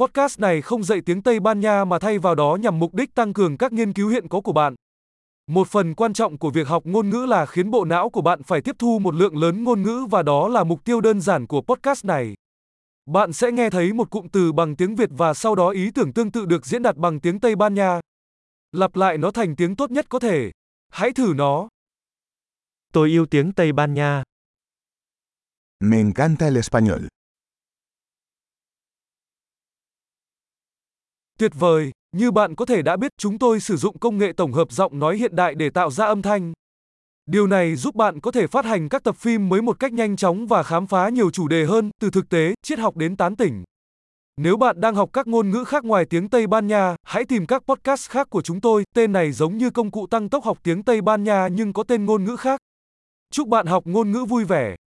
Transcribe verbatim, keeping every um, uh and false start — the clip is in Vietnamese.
Podcast này không dạy tiếng Tây Ban Nha mà thay vào đó nhằm mục đích tăng cường các nghiên cứu hiện có của bạn. Một phần quan trọng của việc học ngôn ngữ là khiến bộ não của bạn phải tiếp thu một lượng lớn ngôn ngữ và đó là mục tiêu đơn giản của podcast này. Bạn sẽ nghe thấy một cụm từ bằng tiếng Việt và sau đó ý tưởng tương tự được diễn đạt bằng tiếng Tây Ban Nha. Lặp lại nó thành tiếng tốt nhất có thể. Hãy thử nó. Tôi yêu tiếng Tây Ban Nha. Me encanta el español. Tuyệt vời, như bạn có thể đã biết, chúng tôi sử dụng công nghệ tổng hợp giọng nói hiện đại để tạo ra âm thanh. Điều này giúp bạn có thể phát hành các tập phim mới một cách nhanh chóng và khám phá nhiều chủ đề hơn, từ thực tế, triết học đến tán tỉnh. Nếu bạn đang học các ngôn ngữ khác ngoài tiếng Tây Ban Nha, hãy tìm các podcast khác của chúng tôi, tên này giống như công cụ tăng tốc học tiếng Tây Ban Nha nhưng có tên ngôn ngữ khác. Chúc bạn học ngôn ngữ vui vẻ!